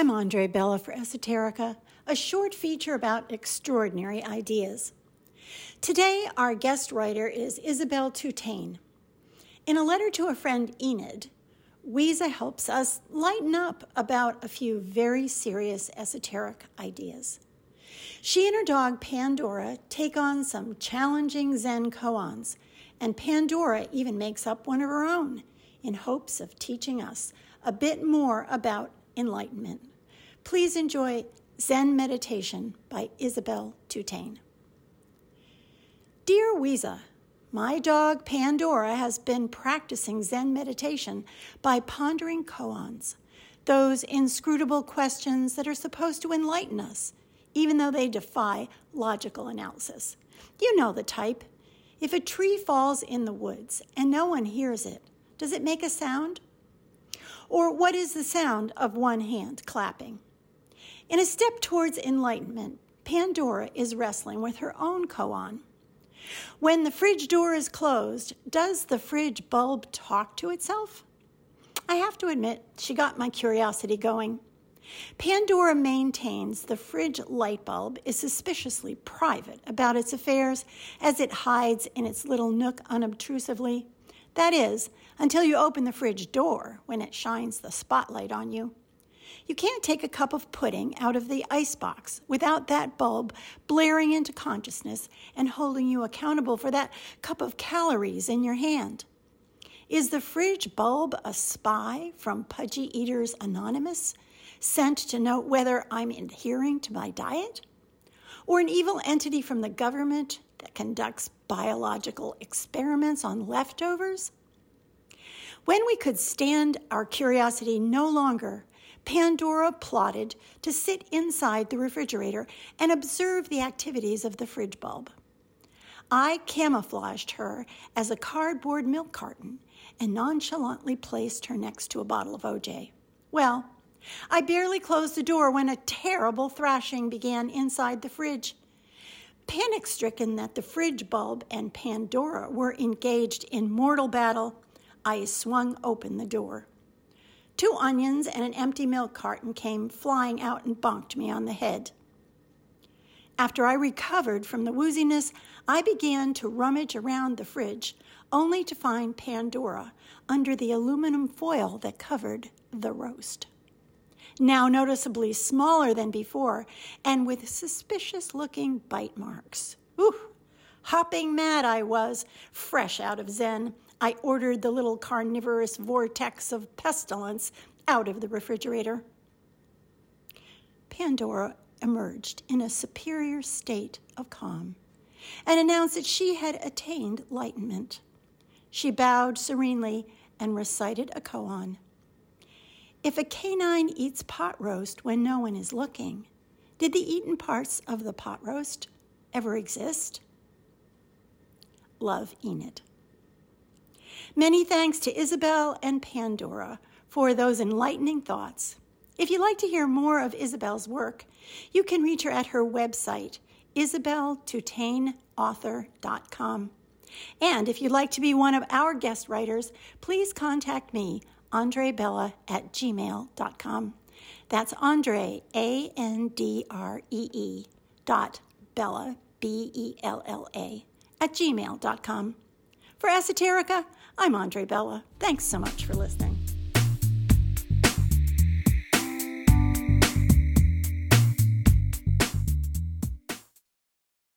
I'm Andree Bella for Esoterica, a short feature about extraordinary ideas. Today, our guest writer is Isabel Tutaine. In a letter to a friend, Enid, Weeza helps us lighten up about a few very serious esoteric ideas. She and her dog, Pandora, take on some challenging Zen koans, and Pandora even makes up one of her own in hopes of teaching us a bit more about enlightenment. Please enjoy Zen Meditation by Isabel Tutaine. Dear Weeza, my dog Pandora has been practicing Zen meditation by pondering koans, those inscrutable questions that are supposed to enlighten us, even though they defy logical analysis. You know the type. If a tree falls in the woods and no one hears it, does it make a sound? Or what is the sound of one hand clapping? In a step towards enlightenment, Pandora is wrestling with her own koan. When the fridge door is closed, does the fridge bulb talk to itself? I have to admit, she got my curiosity going. Pandora maintains the fridge light bulb is suspiciously private about its affairs as it hides in its little nook unobtrusively. That is, until you open the fridge door when it shines the spotlight on you. You can't take a cup of pudding out of the icebox without that bulb blaring into consciousness and holding you accountable for that cup of calories in your hand. Is the fridge bulb a spy from Pudgy Eaters Anonymous, sent to note whether I'm adhering to my diet? Or an evil entity from the government that conducts biological experiments on leftovers? When we could stand our curiosity no longer, Pandora plotted to sit inside the refrigerator and observe the activities of the fridge bulb. I camouflaged her as a cardboard milk carton and nonchalantly placed her next to a bottle of OJ. Well, I barely closed the door when a terrible thrashing began inside the fridge. Panic-stricken that the fridge bulb and Pandora were engaged in mortal battle, I swung open the door. 2 onions and an empty milk carton came flying out and bonked me on the head. After I recovered from the wooziness, I began to rummage around the fridge, only to find Pandora under the aluminum foil that covered the roast. Now noticeably smaller than before, and with suspicious-looking bite marks. Ooh, hopping mad I was, fresh out of Zen. I ordered the little carnivorous vortex of pestilence out of the refrigerator. Pandora emerged in a superior state of calm and announced that she had attained enlightenment. She bowed serenely and recited a koan. If a canine eats pot roast when no one is looking, did the eaten parts of the pot roast ever exist? Love, Enid. Many thanks to Isabel and Pandora for those enlightening thoughts. If you'd like to hear more of Isabel's work, you can reach her at her website, isabeltutaineauthor.com. And if you'd like to be one of our guest writers, please contact me, andreebella@gmail.com. That's Andree, Andree, Bella, Bella, @gmail.com. For Esoterica, I'm Andree Bella. Thanks so much for listening.